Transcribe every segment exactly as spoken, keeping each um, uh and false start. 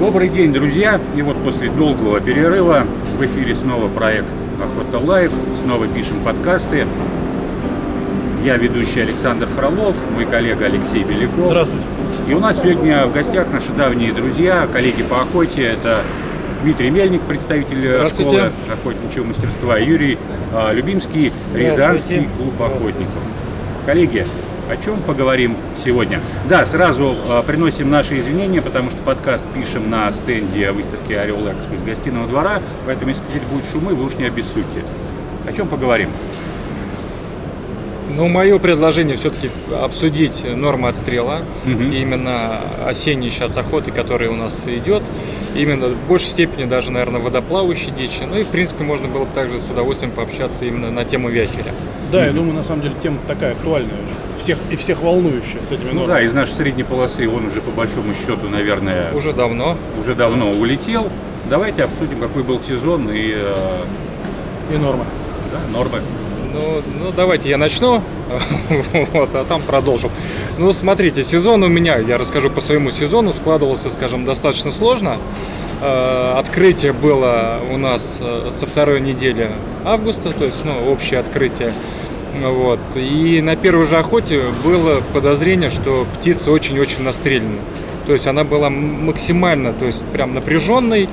Добрый день, друзья! И вот после долгого перерыва в эфире снова проект Охота Лайв, снова пишем подкасты. Я ведущий Александр Фролов, мой коллега Алексей Беляков. Здравствуйте! И у нас сегодня в гостях наши давние друзья, коллеги по охоте. Это Дмитрий Мельник, представитель школы охотничьего мастерства, Юрий Любимский, Рязанский клуб охотников. Коллеги, о чем поговорим сегодня? Да, сразу э, приносим наши извинения, потому что подкаст пишем на стенде выставки «Орел Экспо» из гостиного двора, поэтому если здесь будут шумы, вы уж не обессудьте. О чем поговорим? Ну, мое предложение все-таки обсудить нормы отстрела, угу. именно осенней сейчас охоты, которая у нас идет, именно в большей степени даже, наверное, водоплавающей дичи. Ну и, в принципе, можно было бы также с удовольствием пообщаться именно на тему вяхеля. Да, угу. Я думаю, на самом деле, тема такая актуальная очень. Всех, и всех волнующая с этими нормами. Ну да, из нашей средней полосы он уже, по большому счету, наверное... Уже давно. Уже давно улетел. Давайте обсудим, какой был сезон и... И нормы. Да, нормы. Ну, ну, давайте я начну, вот, а там продолжим. Ну, смотрите, сезон у меня, я расскажу по своему сезону, складывался, скажем, достаточно сложно. Открытие было у нас со второй недели августа, то есть, ну, общее открытие. Вот. И на первой же охоте было подозрение, что птица очень-очень настрелена. То есть она была максимально, то есть прям напряженной.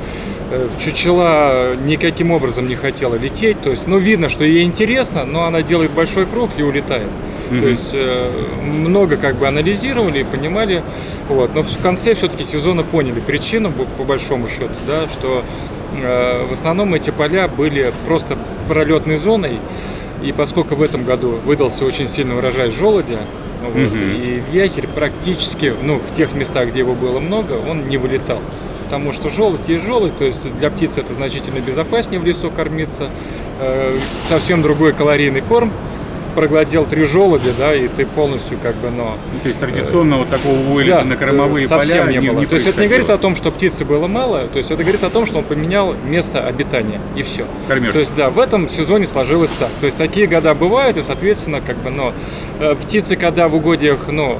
Чучела никаким образом не хотела лететь. То есть, ну, видно, что ей интересно, но она делает большой круг и улетает. Mm-hmm. То есть э, много как бы анализировали и понимали. Вот. Но в конце все-таки сезона поняли причину, по большому счету, да, что э, в основном эти поля были просто пролетной зоной. И поскольку в этом году выдался очень сильный урожай желудя, вот, mm-hmm. и вяхерь практически, ну, в тех местах, где его было много, он не вылетал. Потому что желудь есть желудь, то есть для птицы это значительно безопаснее в лесу кормиться. Совсем другой калорийный корм. Проглотил три желуди, да, и ты полностью как бы, но... Ну, то есть традиционного э, такого вылета, да, на кормовые совсем поля не, не было. Не то есть это не говорит о том, что птицы было мало, то есть это говорит о том, что он поменял место обитания, и все. Кормежка. То есть, да, в этом сезоне сложилось так. То есть такие года бывают, и, соответственно, как бы, но птицы, когда в угодьях, ну,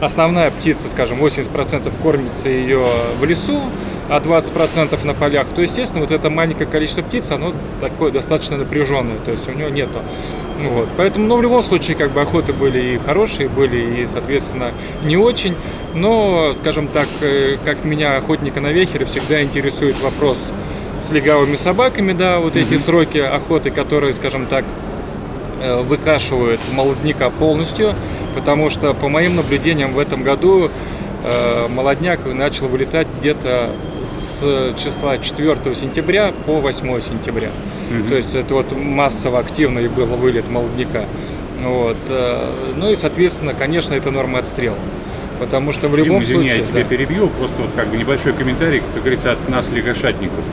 основная птица, скажем, восемьдесят процентов кормится ее в лесу, а двадцать процентов на полях, то, естественно, вот это маленькое количество птиц, оно такое достаточно напряженное, то есть у него нету. Вот. Поэтому, ну, в любом случае, как бы охоты были и хорошие, были и, соответственно, не очень. Но, скажем так, как меня, охотника на вяхеля, всегда интересует вопрос с легавыми собаками, да, вот эти mm-hmm. сроки охоты, которые, скажем так, выкашивают молодняка полностью, потому что, по моим наблюдениям, в этом году молодняк начал вылетать где-то с числа четвёртого сентября по восьмое сентября. Mm-hmm. То есть это вот массово активно и был вылет молодняка. Вот. Ну и, соответственно, конечно, это норма отстрела. Потому что в любом Дима, случае... Извини, я тебя да. перебью, просто вот как бы небольшой комментарий, как говорится, от нас, лягушатников.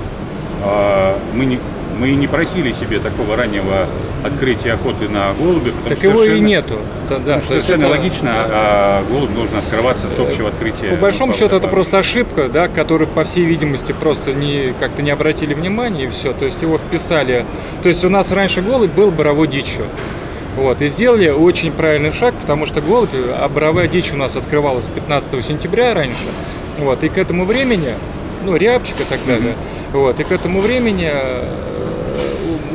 Мы не... Мы не просили себе такого раннего открытия охоты на голубя. Так его и нету. Да, да, совершенно это, логично, да, а голубь должен открываться с общего открытия. По большому счету это просто ошибка, да, которую, по всей видимости, просто не, как-то не обратили внимания, и все. То есть его вписали. То есть у нас раньше голубь был боровой дичью. Вот, и сделали очень правильный шаг, потому что голубь, а боровая дичь у нас открывалась с пятнадцатого сентября раньше. Вот, и к этому времени, ну, рябчик и так далее, mm-hmm. вот, и к этому времени...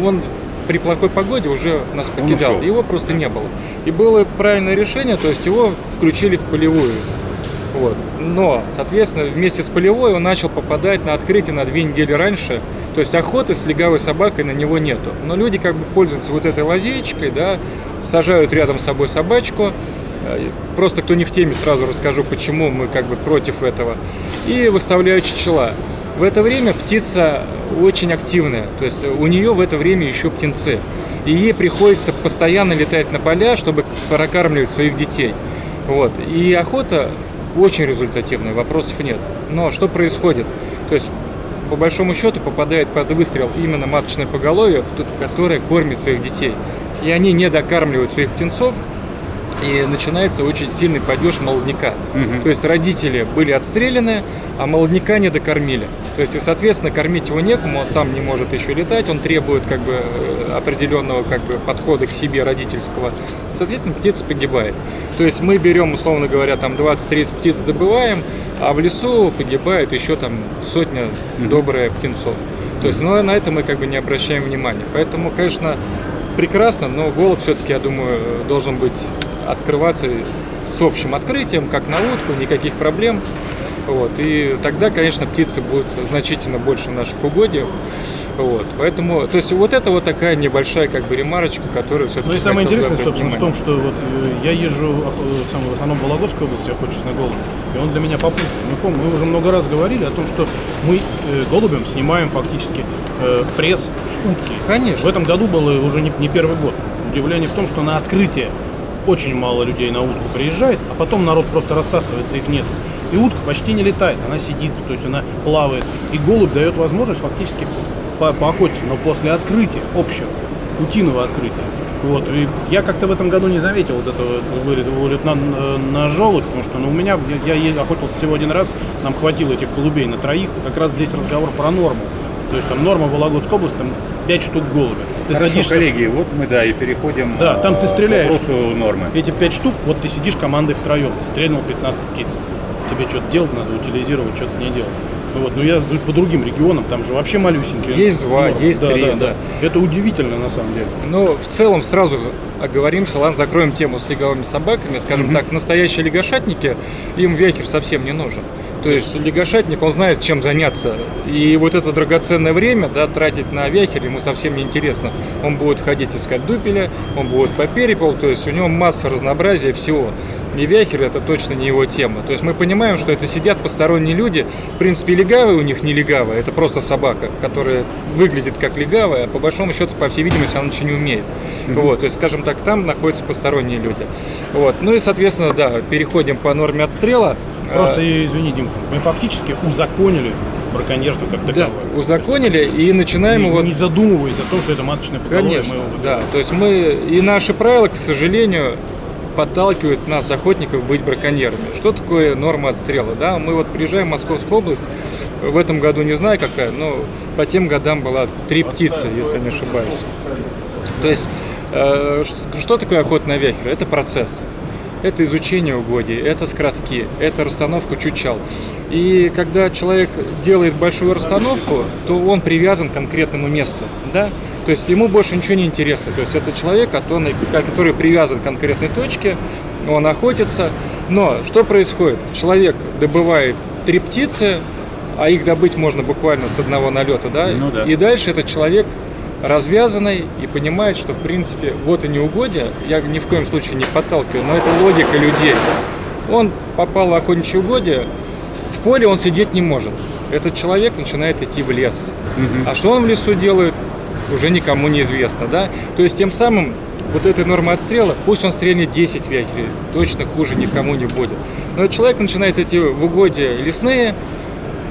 Он при плохой погоде уже нас покидал, его просто не было. И было правильное решение, то есть его включили в полевую. Вот. Но, соответственно, вместе с полевой он начал попадать на открытие на две недели раньше. То есть охоты с легавой собакой на него нету. Но люди как бы пользуются вот этой лазеечкой, да, сажают рядом с собой собачку. Просто кто не в теме, сразу расскажу, почему мы как бы против этого. И выставляют чучела. В это время птица очень активная, то есть у нее в это время еще птенцы. И ей приходится постоянно летать на поля, чтобы прокармливать своих детей. Вот. И охота очень результативная, вопросов нет. Но что происходит? То есть, по большому счету, попадает под выстрел именно маточное поголовье, которое кормит своих детей. И они не докармливают своих птенцов. и начинается очень сильный падеж молодняка. Угу. То есть родители были отстреляны, а молодняка не докормили. То есть, и, соответственно, кормить его некому, он сам не может еще летать, он требует как бы определенного как бы подхода к себе родительского. Соответственно, птица погибает. То есть мы берем, условно говоря, там двадцать-тридцать птиц добываем, а в лесу погибает еще там сотня добрых птенцов. То есть, ну, на это мы как бы не обращаем внимания. Поэтому, конечно, прекрасно, но голубь все-таки, я думаю, должен быть открываться с общим открытием, как на утку, никаких проблем. Вот. И тогда, конечно, птицы будут значительно больше в наших угодьях. Вот. Поэтому, то есть, вот это вот такая небольшая как бы ремарочка, которую все-таки... Ну и самое интересное, собственно, внимание в том, что вот я езжу в основном в Вологодскую область, я охочусь на голубя, и он для меня попутный. Мы, помню, мы уже много раз говорили о том, что мы голубем снимаем фактически пресс с утки. Конечно. В этом году было уже не, не первый год. Удивление в том, что на открытие очень мало людей на утку приезжает, а потом народ просто рассасывается, их нет. И утка почти не летает, она сидит, то есть она плавает. И голубь дает возможность фактически по- поохотиться. Но после открытия, общего, утиного открытия. Вот. И я как-то в этом году не заметил вот этого вылет на, на желудь, потому что ну, у меня, я, я охотился всего один раз, нам хватило этих голубей на троих. Как раз здесь разговор про норму. То есть там норма в Вологодской области, там пять штук голубя. Ты Хорошо, садишься... коллеги, вот мы, да, и переходим да, там ты стреляешь, к вопросу нормы. Эти пять штук, вот ты сидишь командой втроем, ты стрельнул пятнадцать птиц. Тебе что-то делать надо, утилизировать, что-то с ней делать. Ну вот, но я по другим регионам, там же вообще малюсенькие. Есть два, ну, есть да, три. Да, да. Да. Это удивительно на самом деле. Ну, в целом сразу оговоримся, ладно, закроем тему с леговыми собаками. Скажем mm-hmm. так, настоящие лягошатники, им векер совсем не нужен. То есть лягошатник, он знает, чем заняться. И вот это драгоценное время, да, тратить на вяхер ему совсем не интересно. Он будет ходить искать дупеля, он будет по перепелу, то есть у него масса разнообразия всего. И вяхер — это точно не его тема. То есть мы понимаем, что это сидят посторонние люди. В принципе, легавые у них не легавые, это просто собака, которая выглядит как легавая, а по большому счету, по всей видимости, она ничего не умеет. Mm-hmm. Вот, то есть, скажем так, там находятся посторонние люди. Вот. Ну и, соответственно, да, переходим по норме отстрела. Просто, извини, Дим, мы фактически узаконили браконьерство как таковое. Да, узаконили и начинаем не, его... Не задумываясь о том, что это маточное поголовье. Конечно, мы да. То есть мы... И наши правила, к сожалению, подталкивают нас, охотников, быть браконьерами. Что такое норма отстрела? Да, мы вот приезжаем в Московскую область, в этом году не знаю какая, но по тем годам была три птицы, если не ошибаюсь. То есть, э, что такое охота на вяхера? Это процесс. Это изучение угодий, это скрадки, это расстановка чучал. И когда человек делает большую расстановку, то он привязан к конкретному месту, да? То есть ему больше ничего не интересно. То есть это человек, который привязан к конкретной точке, он охотится. Но что происходит? Человек добывает три птицы, а их добыть можно буквально с одного налета, да? Ну, да. И дальше этот человек... развязанный и понимает, что в принципе вот и неугодие, я ни в коем случае не подталкиваю, но это логика людей. Он попал в охотничье угодие, в поле он сидеть не может. Этот человек начинает идти в лес. Угу. А что он в лесу делает, уже никому не известно, да? То есть тем самым вот этой нормы отстрела, пусть он стрельнет десять вяхерей, точно хуже никому не будет. Но человек начинает идти в угодья лесные,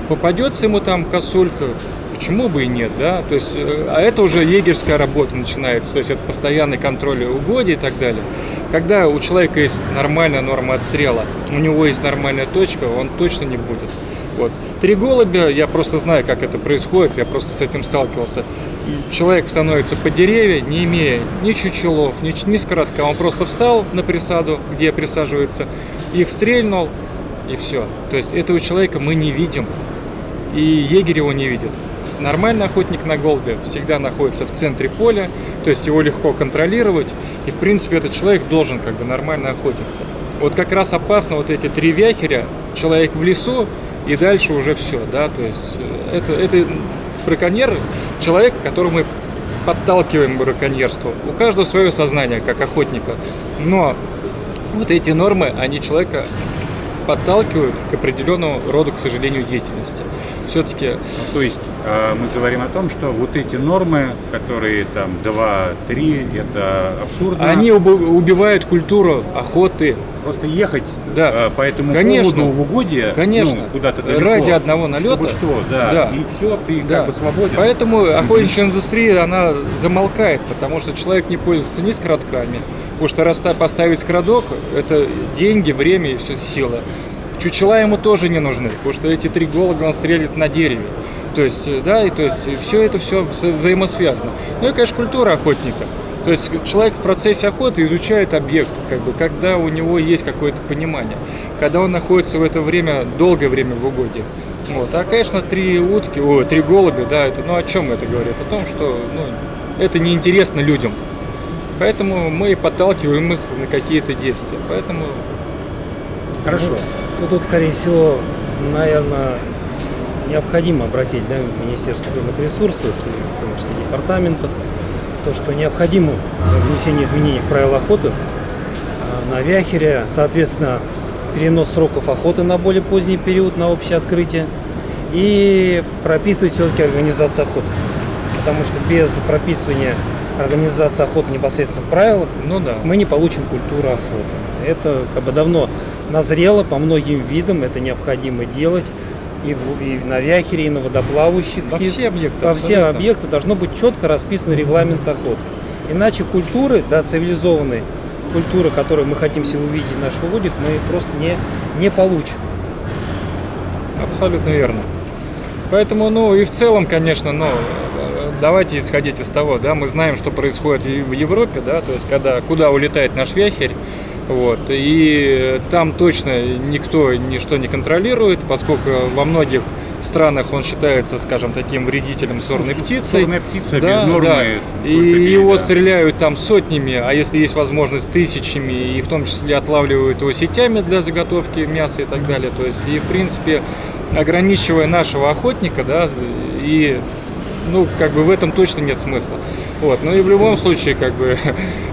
попадется ему там косулька, почему бы и нет, да, то есть, а это уже егерская работа начинается, то есть это постоянный контроль угодий и так далее. Когда у человека есть нормальная норма отстрела, у него есть нормальная точка, он точно не будет. Вот. Три голубя, я просто знаю, как это происходит, я просто с этим сталкивался. Человек становится под деревья, не имея ни чучелов, ни, ни скоротка, он просто встал на присаду, где присаживается, их стрельнул и все. То есть этого человека мы не видим, и егерь его не видит. Нормальный охотник на голубя всегда находится в центре поля, то есть его легко контролировать, и в принципе этот человек должен как бы нормально охотиться. Вот как раз опасно вот эти три вяхеря, человек в лесу и дальше уже все, да, то есть это, это браконьер, человек, которого мы подталкиваем к браконьерству. У каждого свое сознание, как охотника, но вот эти нормы, они человека... подталкивают к определенному роду, к сожалению, деятельности. Все-таки... Ну, то есть э, мы говорим о том, что вот эти нормы, которые там два-три, это абсурдно. Они уб- убивают культуру охоты. Просто ехать да. э, по этому поводу в угодье, ну, куда-то далеко. Ради одного налета. Чтобы что, да. да. И все, ты да. как бы свободен. Поэтому охотничья индустрия, она замолкает, потому что человек не пользуется ни скоротками. Потому что раз поставить крадок, это деньги, время и все, сила. Чучела ему тоже не нужны, потому что эти три голога он стрелит на дереве. То есть, да, и то есть все это все взаимосвязано. Ну и, конечно, культура охотника. То есть человек в процессе охоты изучает объект, как бы, когда у него есть какое-то понимание, когда он находится в это время, долгое время в угоде. Вот. А, конечно, три утки, о, три голубя, да, это, ну о чем это говорит? О том, что ну, это неинтересно людям. Поэтому мы подталкиваем их на какие-то действия. Поэтому хорошо. Ну, тут, скорее всего, наверное, необходимо обратить, да, Министерство природных ресурсов, и в том числе департамента, то, что необходимо внесение изменений в правила охоты на вяхере, соответственно, перенос сроков охоты на более поздний период, на общее открытие, и прописывать все-таки организацию охоты. Потому что без прописывания организации охоты непосредственно в правилах, ну, да, мы не получим культуру охоты. Это как бы давно назрело по многим видам, это необходимо делать. И, в, и на вяхере, и на водоплавающих во птиц. Все объекты, во все объекты должно быть четко расписан регламент охоты. Иначе культуры, да, цивилизованные культуры, которые мы хотим себе увидеть в наших угодьях, мы просто не, не получим. Абсолютно верно. Поэтому, ну и в целом, конечно, ну, давайте исходить из того, да, мы знаем, что происходит в Европе, да, то есть когда, куда улетает наш вяхерь. Вот. И там точно никто ничто не контролирует, поскольку во многих странах он считается, скажем, таким вредителем сорной птицы. Сорная птица, да, безнормная. Да. И его, да, стреляют там сотнями, а если есть возможность, тысячами, и в том числе отлавливают его сетями для заготовки мяса и так далее. То есть, и в принципе, ограничивая нашего охотника, да, и... Ну, как бы в этом точно нет смысла. Вот. Ну и в любом случае, как бы,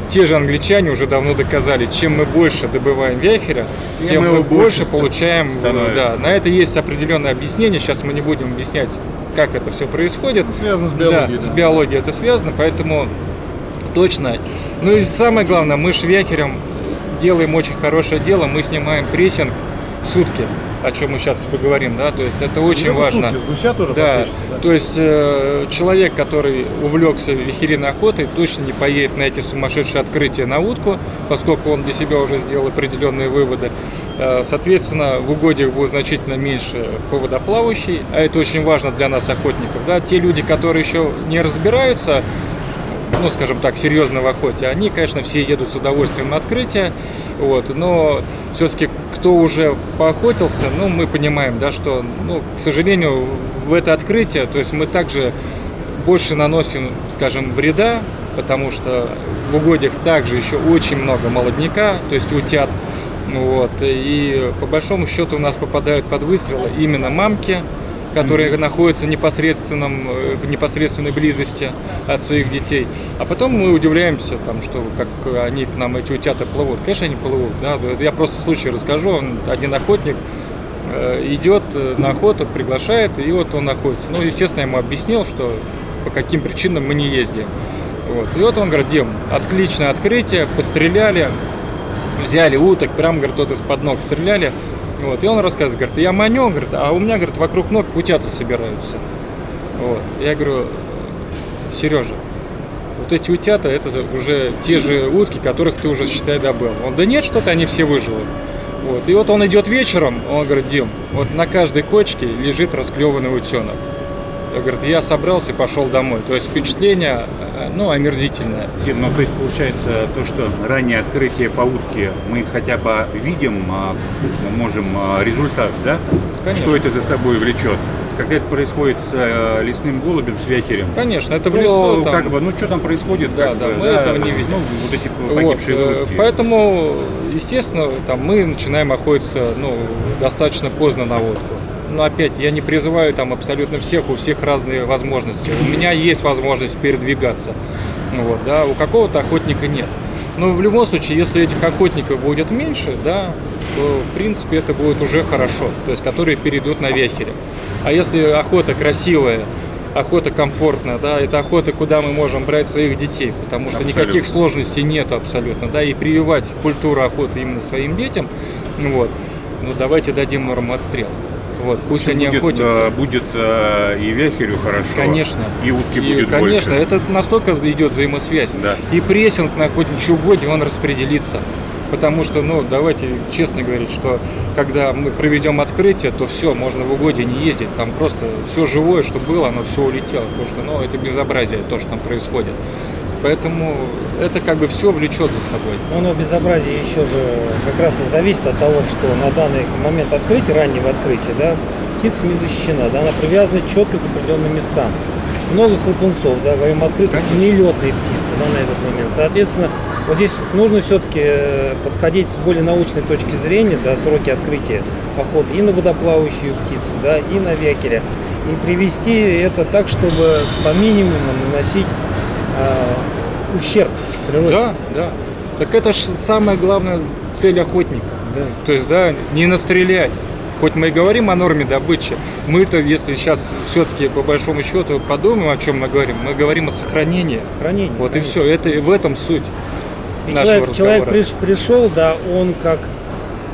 те же англичане уже давно доказали, чем мы больше добываем вяхеря, и тем мы больше получаем. Да. На это есть определенное объяснение. Сейчас мы не будем объяснять, как это все происходит. Это связано с биологией. Да, да. С биологией это связано, поэтому точно. Ну и самое главное, мы с вяхерем делаем очень хорошее дело, мы снимаем прессинг в сутки, о чем мы сейчас поговорим, да, то есть это очень важно. Сутки, тоже, да. Да. То есть э, человек, который увлекся вяхериной охотой, точно не поедет на эти сумасшедшие открытия на утку, поскольку он для себя уже сделал определенные выводы. Э, соответственно, в угодьях будет значительно меньше по водоплавающей, а это очень важно для нас, охотников, да. Те люди, которые еще не разбираются, ну, скажем так, серьезно в охоте, они, конечно, все едут с удовольствием на открытие, вот, но все-таки кто уже поохотился, ну, мы понимаем, да, что, ну, к сожалению, в это открытие, то есть мы также больше наносим, скажем, вреда, потому что в угодьях также еще очень много молодняка, то есть утят, вот, и по большому счету у нас попадают под выстрелы именно мамки, которые mm-hmm. находятся в непосредственном, в непосредственной близости от своих детей. А потом мы удивляемся, там, что как они к нам, эти утята, плывут. Конечно, они плывут. Да? Я просто случай расскажу. Он, один охотник э, идет на охоту, приглашает, и вот он находится. Ну, естественно, я ему объяснил, что по каким причинам мы не ездим. Вот. И вот он говорит: Дим, отличное открытие, постреляли, взяли уток, прям, говорит, вот из-под ног стреляли. Вот, и он рассказывает, говорит, я маню, говорит, а у меня, говорит, вокруг ног утята собираются. Вот. Я говорю: Сережа, вот эти утята, это уже те же утки, которых ты уже, считай, добыл. Он: да нет, что-то они все выживут. Вот. И вот он идет вечером, он говорит: Дим, вот на каждой кочке лежит расклеванный утенок. Я, говорит, я собрался и пошел домой. То есть впечатление, ну, омерзительное. Дим, ну, то есть получается то, что раннее открытие по утке, мы хотя бы видим, мы можем результат, да? Конечно. Что это за собой влечет? Когда это происходит с лесным голубем, с вяхерем? Конечно, это в лесу. Ну, там... как бы, ну, что там происходит? Да, да, бы, мы да, этого не видим. Ну, вот эти погибшие вот, голубки. Поэтому, естественно, там, мы начинаем охотиться, ну, достаточно поздно на утку. Но опять, я не призываю там абсолютно всех, у всех разные возможности. У меня есть возможность передвигаться, вот, да, у какого-то охотника нет. Но в любом случае, если этих охотников будет меньше, да, то в принципе это будет уже хорошо, то есть которые перейдут на вяхере. А если охота красивая, охота комфортная, да, это охота, куда мы можем брать своих детей, потому что абсолютно. Никаких сложностей нету абсолютно, да, и прививать культуру охоты именно своим детям, вот, ну давайте дадим норму отстрела. Вот, пусть Еще они будет, охотятся. Будет э, и вяхерю хорошо, конечно. И утки и, будет конечно, больше. Конечно, это настолько идет взаимосвязь. Да. И прессинг на охотничьи угодья, он распределится. Потому что, ну, давайте честно говорить, что когда мы проведем открытие, то все, можно в угодье не ездить. Там просто все живое, что было, оно все улетело. Потому что, ну, это безобразие, то, что там происходит. Поэтому это как бы все влечет за собой. Но, но безобразие еще же как раз и зависит от того, что на данный момент открытия, раннего открытия, да, птица не защищена, да, она привязана четко к определенным местам. Много хлопунцов, да, говорим открыто, нелетные птицы, да, на этот момент. Соответственно, вот здесь нужно все-таки подходить с более научной точки зрения, да, сроки открытия охоты и на водоплавающую птицу, да, и на векеря. И привести это так, чтобы по минимуму наносить э, ущерб природе. Да, да. Так это же самая главная цель охотника. Да. То есть, да, не настрелять. Хоть мы и говорим о норме добычи, мы-то, если сейчас все-таки по большому счету подумаем, о чем мы говорим, мы говорим о сохранении. Сохранении. Вот конечно. И все. Это в этом суть и нашего разговора. Человек приш, пришел, да, он как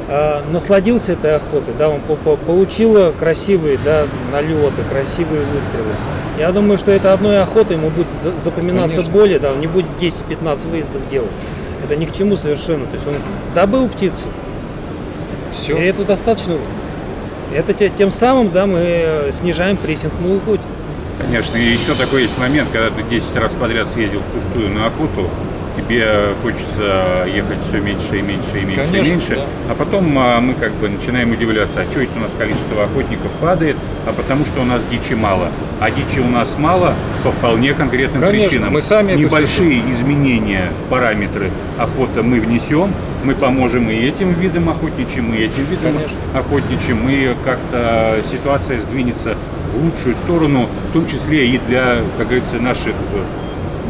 э, насладился этой охотой, да, он по, по, получил красивые, да, налеты, красивые выстрелы. Я думаю, что это одной охотой ему будет запоминаться конечно. Более, да, он не будет десять-пятнадцать выездов делать. Это ни к чему совершенно. То есть он добыл птицу. Все. И это достаточно. Это тем самым, да, мы снижаем прессинг на уходе. Конечно, и еще такой есть момент, когда ты десять раз подряд съездил впустую на охоту, тебе хочется ехать все меньше и меньше и меньше конечно, и меньше, да. А потом мы как бы начинаем удивляться, а что это у нас количество охотников падает, а потому что у нас дичи мало. А дичи у нас мало по вполне конкретным конечно, причинам. Мы сами небольшие это все... изменения в параметры охоты мы внесем, мы поможем и этим видам охотничьим, и этим видам конечно. Охотничьим, и как-то ситуация сдвинется в лучшую сторону, в том числе и для, как говорится, наших...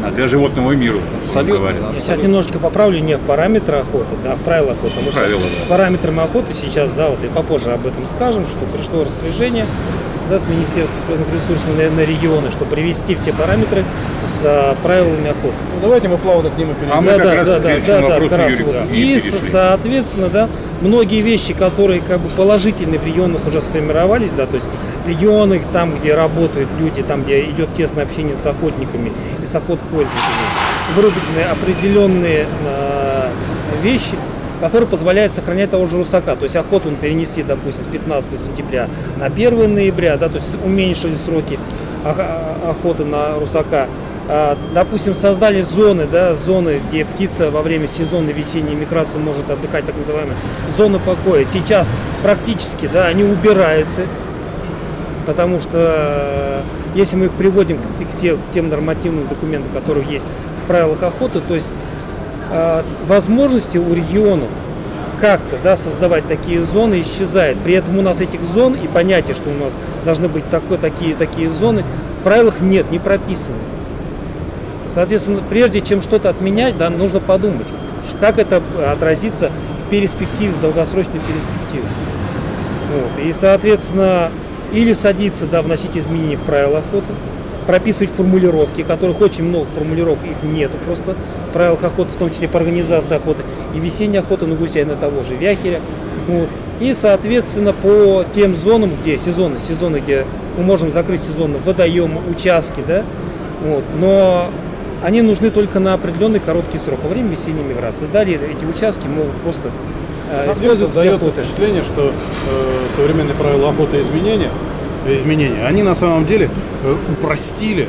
А для животного мира. Абсолютно. Да, я сейчас немножечко поправлю, не в параметры охоты, да, в правила охоты. Потому что правила, с да. параметрами охоты сейчас, да, вот и попозже об этом скажем, что пришло распоряжение, да, с Министерства природных ресурсов на регионы, что привести все параметры с правилами охоты. Ну, давайте мы плавно к ним и перейдем. А мы да, как да, раз да, к следующему да, вопросу, да, Юрий, вот. да. И, и соответственно, да, многие вещи, которые как бы положительные в регионах уже сформировались, да, то есть регионы, там, где работают люди, там, где идет тесное общение с охотниками и с охотпользователями, выработаны определенные э, вещи, которые позволяют сохранять того же русака. То есть охоту он перенести, допустим, с пятнадцатого сентября на первое ноября, да, то есть уменьшили сроки охоты на русака. Допустим, создали зоны, да, зоны, где птица во время сезонной весенней миграции может отдыхать, так называемая зона покоя. Сейчас практически, да, они убираются, потому что если мы их приводим к, те, к тем нормативным документам, которые есть в правилах охоты, то есть э, возможности у регионов как-то, да, создавать такие зоны исчезает. При этом у нас этих зон и понятие, что у нас должны быть такое, такие, такие зоны, в правилах нет, не прописано. Соответственно, прежде чем что-то отменять, да, нужно подумать, как это отразится в перспективе, в долгосрочной перспективе. Вот. И, соответственно, или садиться, да, вносить изменения в правила охоты, прописывать формулировки, которых очень много формулировок, их нету просто в правилах охоты, в том числе по организации охоты и весенней охоты на гуся и на того же вяхеря. Вот. И, соответственно, по тем зонам, где сезоны, сезоны, где мы можем закрыть сезонные водоемы, участки, да, вот, но они нужны только на определенный короткий срок во время весенней миграции. Далее эти участки могут просто э, использоваться для охоты. Впечатление, что э, современные правила охоты и изменения, изменения, они на самом деле э, упростили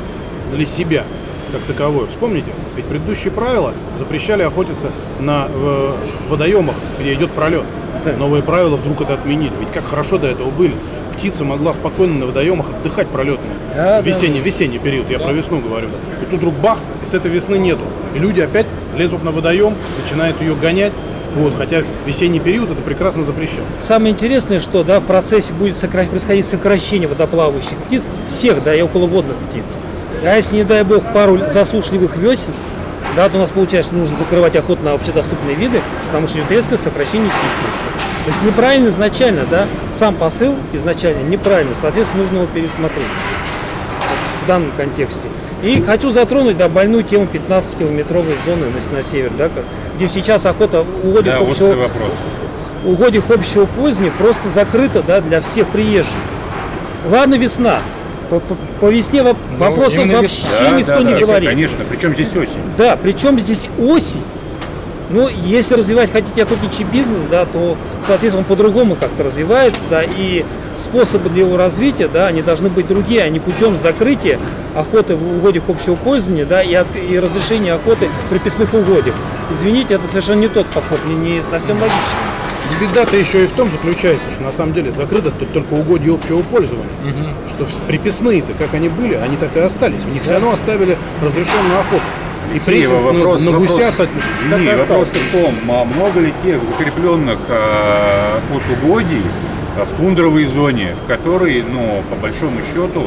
для себя как таковое. Вспомните, ведь предыдущие правила запрещали охотиться на э, водоемах, где идет пролет. Да. Новые правила вдруг это отменили. Ведь как хорошо до этого были. Птица могла спокойно на водоемах отдыхать пролетную. Да, весенний, да. весенний период, я да. про весну говорю. И тут вдруг бах, и с этой весны нету. И люди опять лезут на водоем, начинают ее гонять. Вот, хотя весенний период это прекрасно запрещено. Самое интересное, что, да, в процессе будет сокращ... происходить сокращение водоплавающих птиц, всех, да, и околоводных птиц. А если, не дай бог, пару засушливых весен, да, то у нас получается, нужно закрывать охоту на общедоступные виды, потому что идет резкое сокращение численности. То есть неправильно изначально, да, сам посыл изначально неправильно, соответственно, нужно его пересмотреть в данном контексте. И хочу затронуть, да, больную тему пятнадцатикилометровой зоны на, на север, да, как, где сейчас охота уходит, да, общего, угодьях общего пользования просто закрыто, да, для всех приезжих. Ладно, весна. По, по, по весне воп- ну, вопросов вообще да, никто да, не да, говорит. Конечно, причем здесь осень. Да, причем здесь осень. Ну, если развивать хотите охотничий бизнес, да, то, соответственно, он по-другому как-то развивается, да, и способы для его развития, да, они должны быть другие, а не путем закрытия охоты в угодьях общего пользования, да, и, от, и разрешения охоты в приписных угодьях. Извините, это совершенно не тот подход, не, не совсем логично. Беда-то еще и в том заключается, что на самом деле закрыто только угодья общего пользования. Угу. Что приписные-то, как они были, они так и остались. У них да. все равно оставили разрешенную охоту. И принцип вопрос, на, на вопрос, гуся так, извини, так и остался. Вопрос в том, много ли тех закрепленных э, от угодий в тундровой зоне, в которой, ну, по большому счету...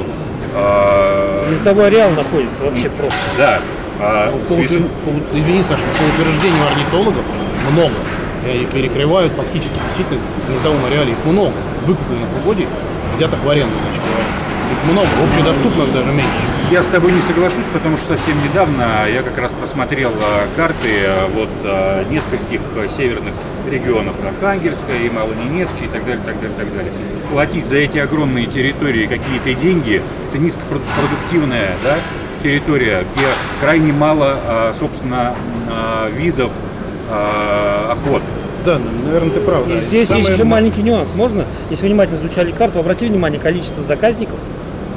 Э, Листовой ареал находится вообще просто. Да. А, по, свис... по, извини, Саша, по утверждению орнитологов много. И перекрывают фактически действительно в гнездовом ареале их много, выкупленных угодий, взятых в аренду, значит, их много, общедоступных даже меньше. Я с тобой не соглашусь, потому что совсем недавно я как раз просмотрел карты вот нескольких северных регионов Архангельска, Ямало-Немецкий и так далее, так далее, так далее. Платить за эти огромные территории какие-то деньги, это низкопродуктивная, да, территория, где крайне мало, собственно, видов охот. Да, наверное, ты прав. И да. здесь Самое... есть еще маленький нюанс. Можно, если вы внимательно изучали карту, обратите внимание, количество заказников,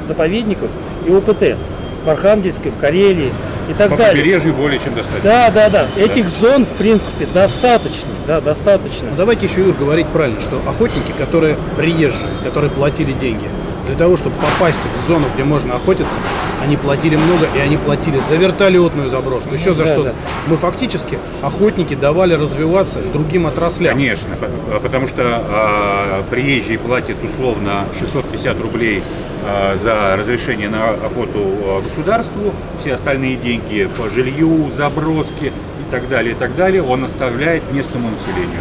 заповедников и ОПТ в Архангельской, в Карелии и так По далее. По побережью более чем достаточно. Да, да, да. Этих да. зон, в принципе, достаточно. Да, достаточно. Ну, давайте еще, Юр, говорить правильно, что охотники, которые приезжие, которые платили деньги, для того, чтобы попасть в зону, где можно охотиться, они платили много, и они платили за вертолетную заброску, еще за да, что-то. Да. Мы фактически, охотники давали развиваться другим отраслям. Конечно, потому что а, приезжий платит условно шестьсот пятьдесят рублей а, за разрешение на охоту государству, все остальные деньги по жилью, заброске и так далее, и так далее, он оставляет местному населению.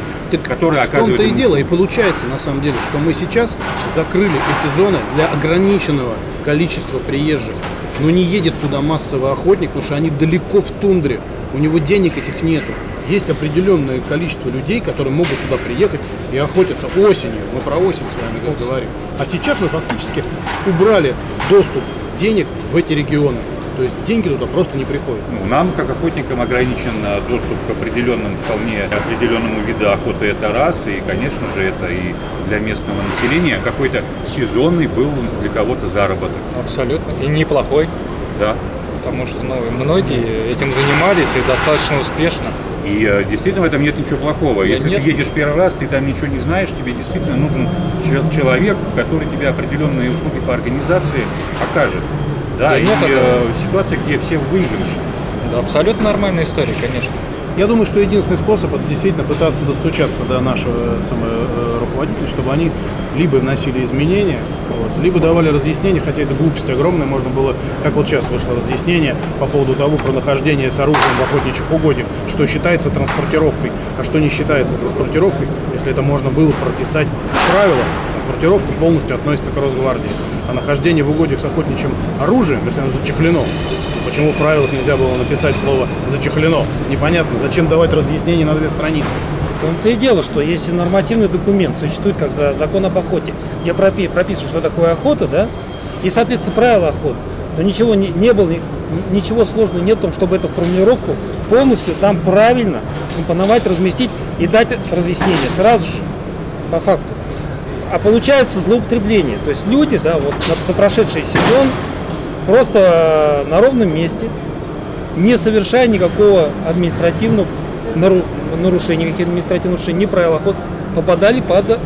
Который в том-то и дело, и получается на самом деле, что мы сейчас закрыли эти зоны для ограниченного количества приезжих. Но не едет туда массовый охотник, потому что они далеко в тундре, у него денег этих нету. Есть определенное количество людей, которые могут туда приехать и охотиться осенью. Мы про осень с вами как говорим. А сейчас мы фактически убрали доступ денег в эти регионы. То есть деньги туда просто не приходят. Ну, нам, как охотникам, ограничен доступ к определенным, вполне определенному виду охоты, это раз. И, конечно же, это и для местного населения какой-то сезонный был для кого-то заработок. Абсолютно. И неплохой. Да. Потому что, ну, многие этим занимались и достаточно успешно. И действительно в этом нет ничего плохого. Да, если нет. ты едешь первый раз, ты там ничего не знаешь, тебе действительно нужен человек, который тебе определенные услуги по организации окажет. Да, да, и нет, э, ситуация, где все выигрыши. Да, абсолютно нормальная история, конечно. Я думаю, что единственный способ — это действительно пытаться достучаться до нашего самого руководителя, чтобы они либо вносили изменения, вот, либо давали разъяснения, хотя это глупость огромная, можно было, как вот сейчас вышло разъяснение по поводу того, про нахождение с оружием в охотничьих угодьях, что считается транспортировкой, а что не считается транспортировкой, если это можно было прописать в правилах. Транспортировка полностью относится к Росгвардии. А нахождение в угодьях с охотничьим оружием, если оно зачехлено, почему в правилах нельзя было написать слово «зачехлено»? Непонятно. Зачем давать разъяснение на две страницы? В том-то и дело, что если нормативный документ существует как закон об охоте, где прописано, что такое охота, да, и, соответственно, правила охоты, то ничего не, не было, ничего сложного нет в том, чтобы эту формулировку полностью там правильно скомпоновать, разместить и дать разъяснение сразу же, по факту. А получается злоупотребление. То есть люди, да, вот за прошедший сезон просто на ровном месте, не совершая никакого административного нарушения, никаких административных нарушений, ни правил охоты, попадали под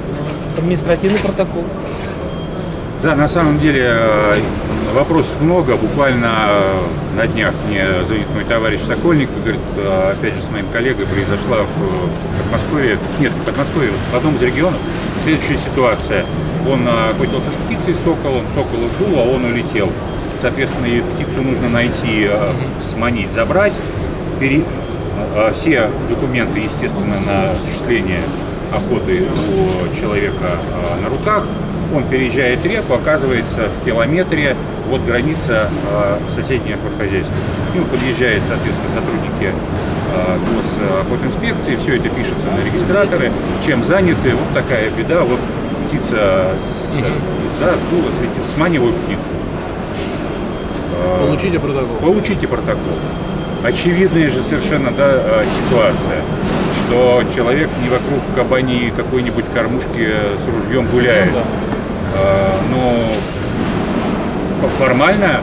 административный протокол. Да, на самом деле вопросов много. Буквально на днях мне звонит мой товарищ Сокольник, говорит, опять же с моим коллегой произошла в Подмосковье, нет, в Подмосковье, в одном из регионов следующая ситуация. Он охотился с птицей, соколом, сокол сдул, а он улетел. Соответственно, ее птицу нужно найти, сманить, забрать. Пере... Все документы, естественно, на осуществление охоты у человека на руках. он переезжает реку, оказывается в километре от границы э, соседнего хозяйства. К нему подъезжают, соответственно, сотрудники э, госохотинспекции, все это пишется на регистраторы, чем заняты, вот такая беда, вот птица с, да, сдула, слетит, сманивают птицу. Э, получите протокол. Получите протокол. Очевидная же совершенно да, ситуация, что человек не вокруг кабани какой-нибудь кормушки с ружьем гуляет. Ну, да. Но формально,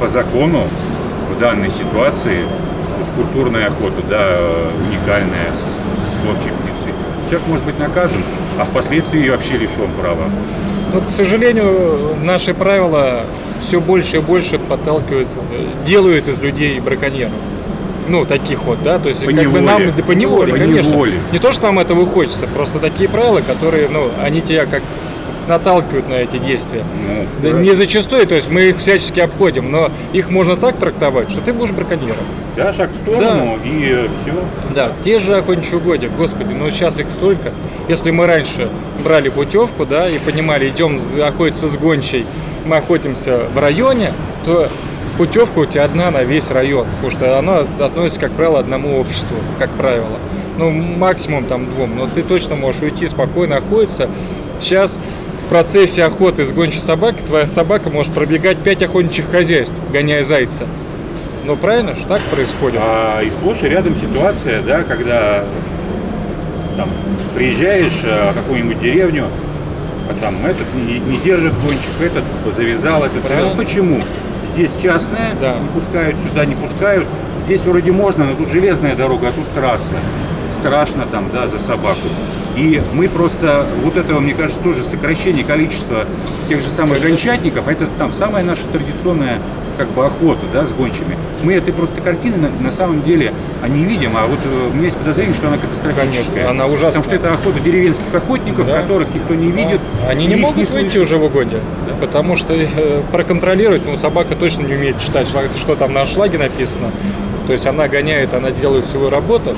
по закону, в данной ситуации культурная охота, да, уникальная, с ловчей птицей, человек может быть наказан, а впоследствии вообще лишен права. Но, к сожалению, наши правила все больше и больше подталкивают, делают из людей браконьеров. Ну, таких вот, да, то есть по как неволе. бы нам да, по неволе, по конечно. Неволе. Не то, что нам этого хочется, просто такие правила, которые, ну, они тебя как наталкивают на эти действия. Да, да, не зачастую, то есть мы их всячески обходим, но их можно так трактовать, что ты будешь браконьером. Да, шаг в сторону да. и все. Да, те же охотничьи угодья, господи, но сейчас их столько. Если мы раньше брали путевку, да, и понимали, идем охотиться с гончей, мы охотимся в районе, то путевка у тебя одна на весь район, потому что она относится, как правило, одному обществу, как правило. Ну, максимум там двум, но ты точно можешь уйти спокойно охотиться. Сейчас в процессе охоты с гончей собаки твоя собака может пробегать пять охотничьих хозяйств, гоняя зайца. Ну, правильно же так происходит. А и сплошь и рядом ситуация, да, когда там, приезжаешь в какую-нибудь деревню, а там этот не, не держит гонщик, этот завязал, этот цел. Почему? Здесь частная, да. не пускают, сюда не пускают. Здесь вроде можно, но тут железная дорога, а тут трасса. Страшно там, да, за собаку. И мы просто, вот этого, мне кажется, тоже сокращение количества тех же самых гончатников, это там самая наша традиционная как бы охота, да, с гончими. Мы этой просто картины на, на самом деле не видим, а вот у меня есть подозрение, что она катастрофическая. Конечно, она ужасная. Потому что это охота деревенских охотников, да. которых никто не видит. Но они не могут не выйти уже в угодье, да. потому что э, проконтролировать, ну, собака точно не умеет читать, что там на шлаге написано. То есть она гоняет, она делает свою работу.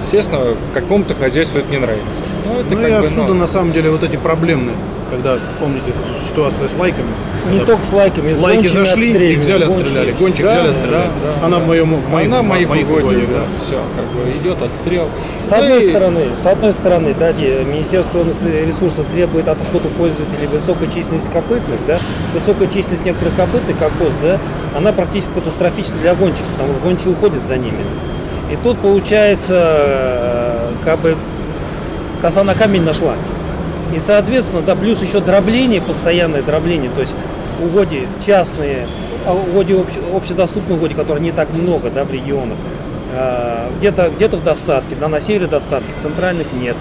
Естественно, в каком-то хозяйстве это не нравится. Ну, это ну как и бы, отсюда, ну... на самом деле, вот эти проблемные, когда, помните, ситуация с лайками. Не только с лайками, с лайки зашли и взяли, отстреляли. Гонщик да, взяли, отстреляли. Да, да, она да. в моем она моих, моих угодьях. Да. Все, как бы идет отстрел. С да одной и... стороны, с одной стороны, да, Министерство ресурсов требует от охоты пользователей высокой численности копытных, да, высокая численность некоторых копытных, кокос, да, она практически катастрофична для гонщиков, потому что гончие уходят за ними. И тут, получается, как бы коса на камень нашла. И, соответственно, да, плюс еще дробление, постоянное дробление, то есть угодья частные, угодья общ, общедоступные угодья, которые не так много, да, в регионах, где-то, где-то в достатке, да, на севере достатки, центральных нет.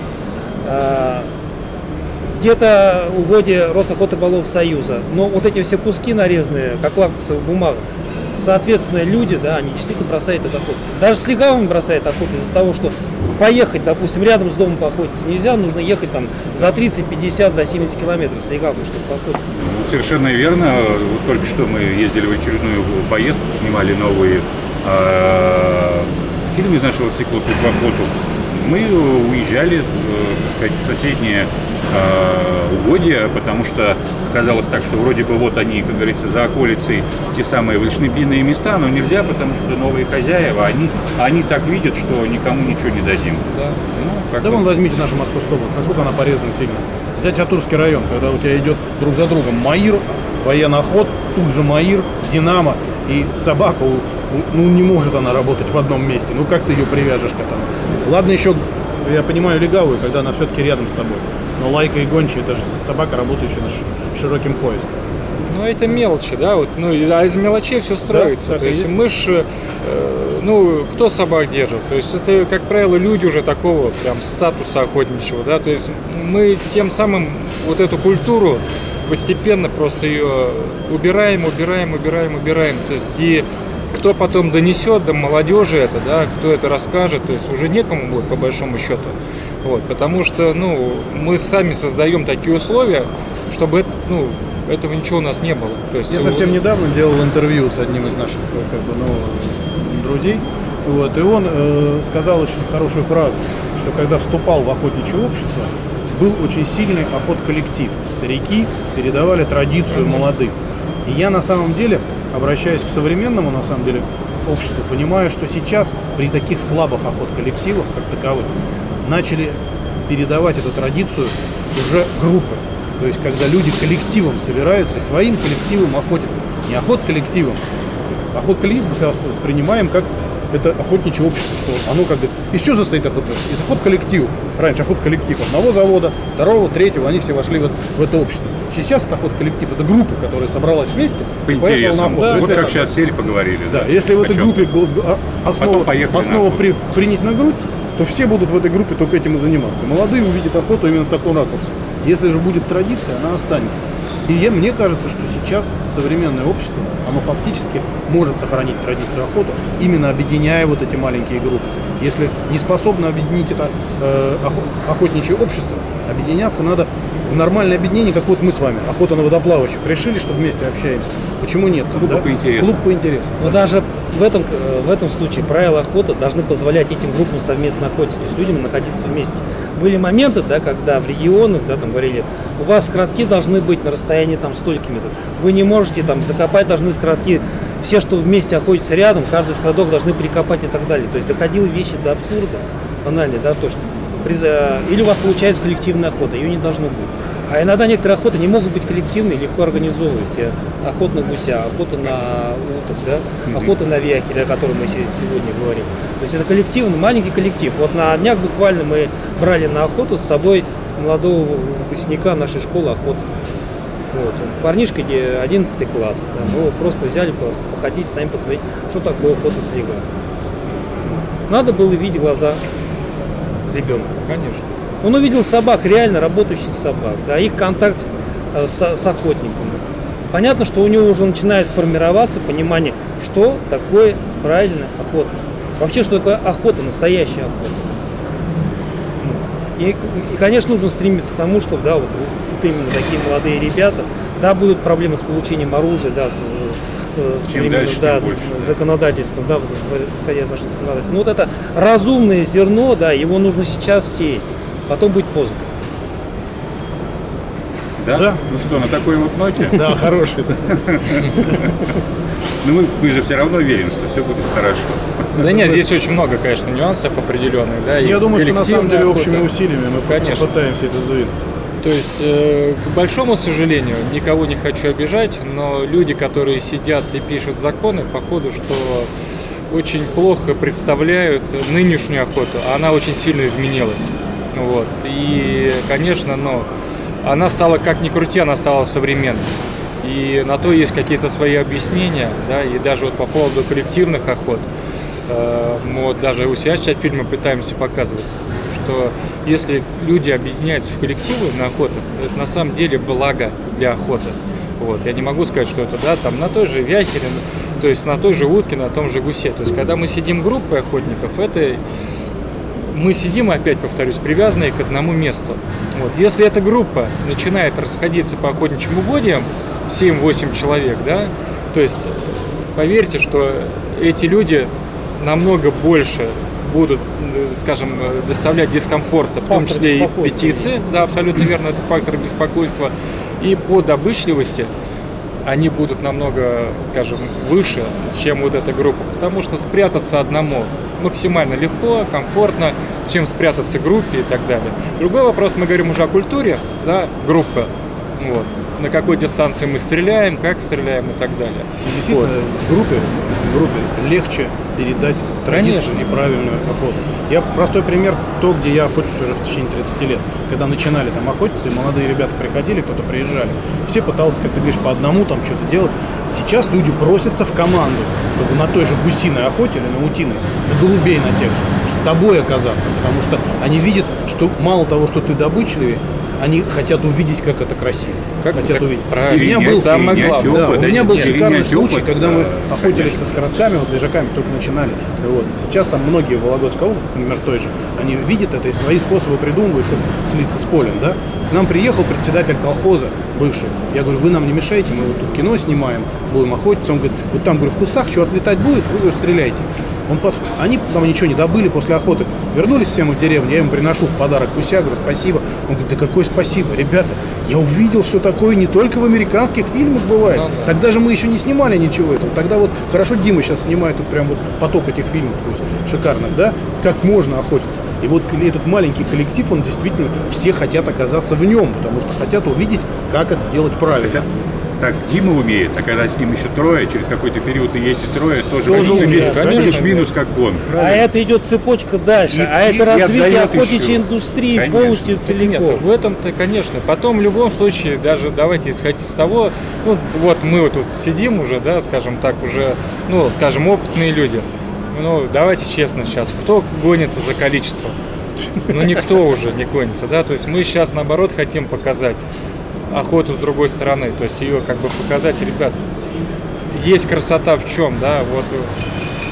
Где-то угодья Росохотрыболовсоюза, но вот эти все куски нарезанные, как лакмусовая бумага, соответственно, люди, да, они действительно бросают эту охоту. Даже с легавыми бросают охоту из-за того, что поехать, допустим, рядом с домом поохотиться нельзя, нужно ехать там за тридцать, пятьдесят, за семьдесят километров с легавыми, чтобы поохотиться. Ну, совершенно верно. Вот только что мы ездили в очередную поездку, снимали новые э, фильмы из нашего цикла «Путь в охоту». Мы уезжали, э, так сказать, в соседние э, угодья, потому что оказалось так, что вроде бы вот они, как говорится, за околицей те самые вольшнепинные места, но нельзя, потому что новые хозяева, они, они так видят, что никому ничего не дадим. Да, ну, как да вон возьмите нашу Московскую область, насколько она порезана сильно. Взять Шатурский район, когда у тебя идет друг за другом МАИР, военноохот, тут же МАИР, Динамо и собака, ну не может она работать в одном месте, ну как ты ее привяжешь к этому? Ладно, еще, я понимаю, легавую, когда она все-таки рядом с тобой. Но лайка и гончая, это же собака, работающая на широким поясом. Ну, это мелочи, да, вот, ну, а из мелочей все строится. Да, то есть, есть мы же, э, ну, кто собак держит? То есть это, как правило, люди уже такого прям статуса охотничьего, да, то есть мы тем самым вот эту культуру постепенно просто ее убираем, убираем, убираем, убираем, то есть и... Кто потом донесет до молодежи это, да, кто это расскажет, то есть уже некому будет по большому счету. Вот, потому что ну, мы сами создаем такие условия, чтобы это, ну, этого ничего у нас не было. То есть, Я вот... совсем недавно делал интервью с одним из наших как бы, ну, друзей, вот, и он э, сказал очень хорошую фразу, что когда вступал в охотничье общество, был очень сильный охотколлектив. Старики передавали традицию молодым. И я на самом деле, обращаясь к современному на самом деле обществу, понимаю, что сейчас при таких слабых охотколлективах, как таковых, начали передавать эту традицию уже группы. То есть, когда люди коллективом собираются и своим коллективом охотятся. Не охотколлективом. Охотколлектив мы себя воспринимаем как это охотничье общество, что оно как бы... Из чего состоит охотколлектив? Из охотколлективов. Раньше охотколлектив одного завода, второго, третьего, они все вошли в, в это общество. Сейчас это охотколлектив, это группа, которая собралась вместе по и поехала на охоту. Да, вот как это... сейчас сели, поговорили. Да, да. Если в этой группе основа, основа при, принять на грудь, то все будут в этой группе только этим и заниматься. Молодые увидят охоту именно в таком ракурсе. Если же будет традиция, она останется. И я, мне кажется, что сейчас современное общество, оно фактически может сохранить традицию охоты, именно объединяя вот эти маленькие группы. Если не способно объединить это э, охотничье общество, объединяться надо в нормальное объединение, как вот мы с вами, охота на водоплавающих. Решили, что вместе общаемся. Почему нет? Клуб, да? по, интересам. Клуб по интересам. Но даже в этом, в этом случае правила охоты должны позволять этим группам совместно охотиться, то есть людям находиться вместе. Были моменты, да, когда в регионах, да, там говорили, у вас кратки должны быть на расстоянии там столькими, вы не можете там закопать, должны кратки, все, что вместе охотятся рядом, каждый скрадок должны прикопать и так далее. То есть доходило вещи до абсурда, банально, да, то, что или у вас получается коллективная охота, ее не должно быть. А иногда некоторые охоты не могут быть коллективные, легко организовываются. Охота на гуся, охота на уток, да? Охота на вяхи, да, о которой мы сегодня говорим. То есть это коллективный, маленький коллектив. Вот на днях буквально мы брали на охоту с собой молодого выпускника нашей школы охоты. Вот, парнишка, где одиннадцатый класс, да, мы его просто взяли походить с нами, посмотреть, что такое охота слега. Надо было видеть глаза ребенка. Конечно. Он увидел собак, реально работающих собак, да, их контакт с, с охотником. Понятно, что у него уже начинает формироваться понимание, что такое правильная охота. Вообще, что такое охота, настоящая охота. И, и конечно, нужно стремиться к тому, чтобы, да, вот, вот именно такие молодые ребята, да, будут проблемы с получением оружия, да, с, Чем дальше, да, тем больше, законодательством, да, исходя из нашего законодательства. Но вот это разумное зерно, да, его нужно сейчас сеять, потом будет поздно. Да? Да. Ну что, на такой вот ноте? Да, хороший. Ну мы же все равно верим, что все будет хорошо. Да нет, здесь очень много, конечно, нюансов определенных, да. Я думаю, что на самом деле общими усилиями мы пытаемся это сдвинуть. То есть, э, к большому сожалению, никого не хочу обижать, но люди, которые сидят и пишут законы, походу, что очень плохо представляют нынешнюю охоту. Она очень сильно изменилась. Вот. И, конечно, но она стала, как ни крути, она стала современной. И на то есть какие-то свои объяснения, да, и даже вот по поводу коллективных охот. Э, мы вот даже у себя часть фильма пытаемся показывать, что если люди объединяются в коллективы на охотах, это на самом деле благо для охоты. Вот. Я не могу сказать, что это, да, там на той же вяхе, то есть на той же утке, на том же гусе. То есть когда мы сидим группой охотников, это мы сидим, опять повторюсь, привязанные к одному месту. Вот. Если эта группа начинает расходиться по охотничьим угодьям, семь-восемь человек, да, то есть поверьте, что эти люди намного больше будут, скажем, доставлять дискомфорта, в фактор том числе и петиции, да, абсолютно верно, это фактор беспокойства, и по добычливости они будут намного, скажем, выше, чем вот эта группа, потому что спрятаться одному максимально легко, комфортно, чем спрятаться группе и так далее. Другой вопрос, мы говорим уже о культуре, да, группы, вот, на какой дистанции мы стреляем, как стреляем и так далее. И действительно, вот. в, группе, в группе легче передать традицию, конечно, и правильную охоту. Я простой пример, то, где я охочусь уже в течение тридцати лет, когда начинали там охотиться, и молодые ребята приходили, кто-то приезжали, все пытались, как ты говоришь, по одному там что-то делать. Сейчас люди просятся в команду, чтобы на той же гусиной охоте или на утиной, на голубей на тех же, с тобой оказаться, потому что они видят, что мало того, что ты добычливее, они хотят увидеть, как это красиво. Как хотят увидеть. У меня был, самое главное, да, у меня был шикарный случай, опыт, когда мы охотились со скоротками, вот лежаками только начинали. Вот. Сейчас там многие в Вологодской области, например, той же, они видят это и свои способы придумывают, чтобы слиться с полем. Да? К нам приехал председатель колхоза бывший. Я говорю, вы нам не мешаете, мы вот тут кино снимаем, будем охотиться. Он говорит, вот там, говорю, в кустах что отлетать будет, вы его стреляйте. Он подходит. Они там ничего не добыли после охоты. Вернулись все мы в деревню, я им приношу в подарок гуся, говорю, спасибо. Он говорит, да какое спасибо, ребята, я увидел, что такое не только в американских фильмах бывает. Ну, да. Тогда же мы еще не снимали ничего этого. Тогда вот хорошо Дима сейчас снимает тут прям вот поток этих фильмов, то есть шикарных, да, как можно охотиться. И вот этот маленький коллектив, он действительно, все хотят оказаться в нем, потому что хотят увидеть, как это делать правильно. Хотя... Так Дима умеет, а когда с ним еще трое, через какой-то период и эти трое тоже, тоже умеют, конечно, минус как он. Правильно? А это идет цепочка дальше, и, а и это развитие охотничьей индустрии, конечно, полностью целиком. Нет, в этом-то, конечно. Потом в любом случае, даже давайте исходить из того, ну вот мы вот тут сидим уже, да, скажем так, уже, ну, скажем, опытные люди. Ну, давайте честно сейчас, кто гонится за количество? Ну, никто уже не гонится, да, то есть мы сейчас, наоборот, хотим показать охоту с другой стороны, то есть ее как бы показать, ребят, есть красота в чем, да, вот,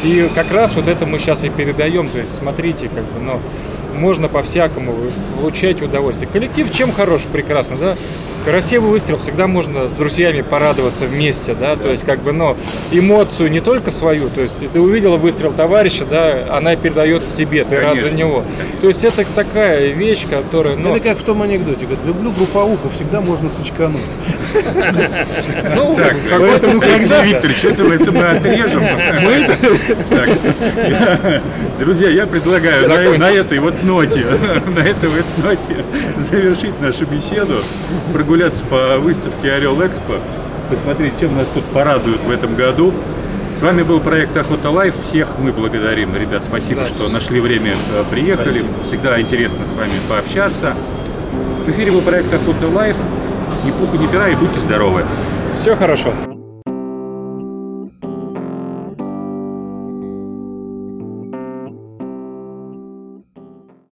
и как раз вот это мы сейчас и передаем, то есть смотрите, как бы, но можно по-всякому получать удовольствие. Коллектив чем хорош, прекрасно, да, красивый выстрел, всегда можно с друзьями порадоваться вместе, да, то есть как бы, но эмоцию не только свою, то есть ты увидела выстрел товарища, да, она передается тебе, ты конечно, рад за него. То есть это такая вещь, которая... Но... Это как в том анекдоте, говорит, люблю групповуху, всегда можно сычкануть. Ну, поэтому, Алексей Викторович, это мы отрежем. Друзья, я предлагаю на этой вот ноте, на этой вот ноте завершить нашу беседу. Прогуляться по выставке «Орел Экспо», посмотреть, чем нас тут порадуют в этом году. С вами был проект «Охота Лайв». Всех мы благодарим, ребят, спасибо, да, что нашли время, приехали. Спасибо. Всегда интересно с вами пообщаться. В эфире был проект «Охота Лайв». Ни пуха, ни пера, и будьте здоровы. Все хорошо.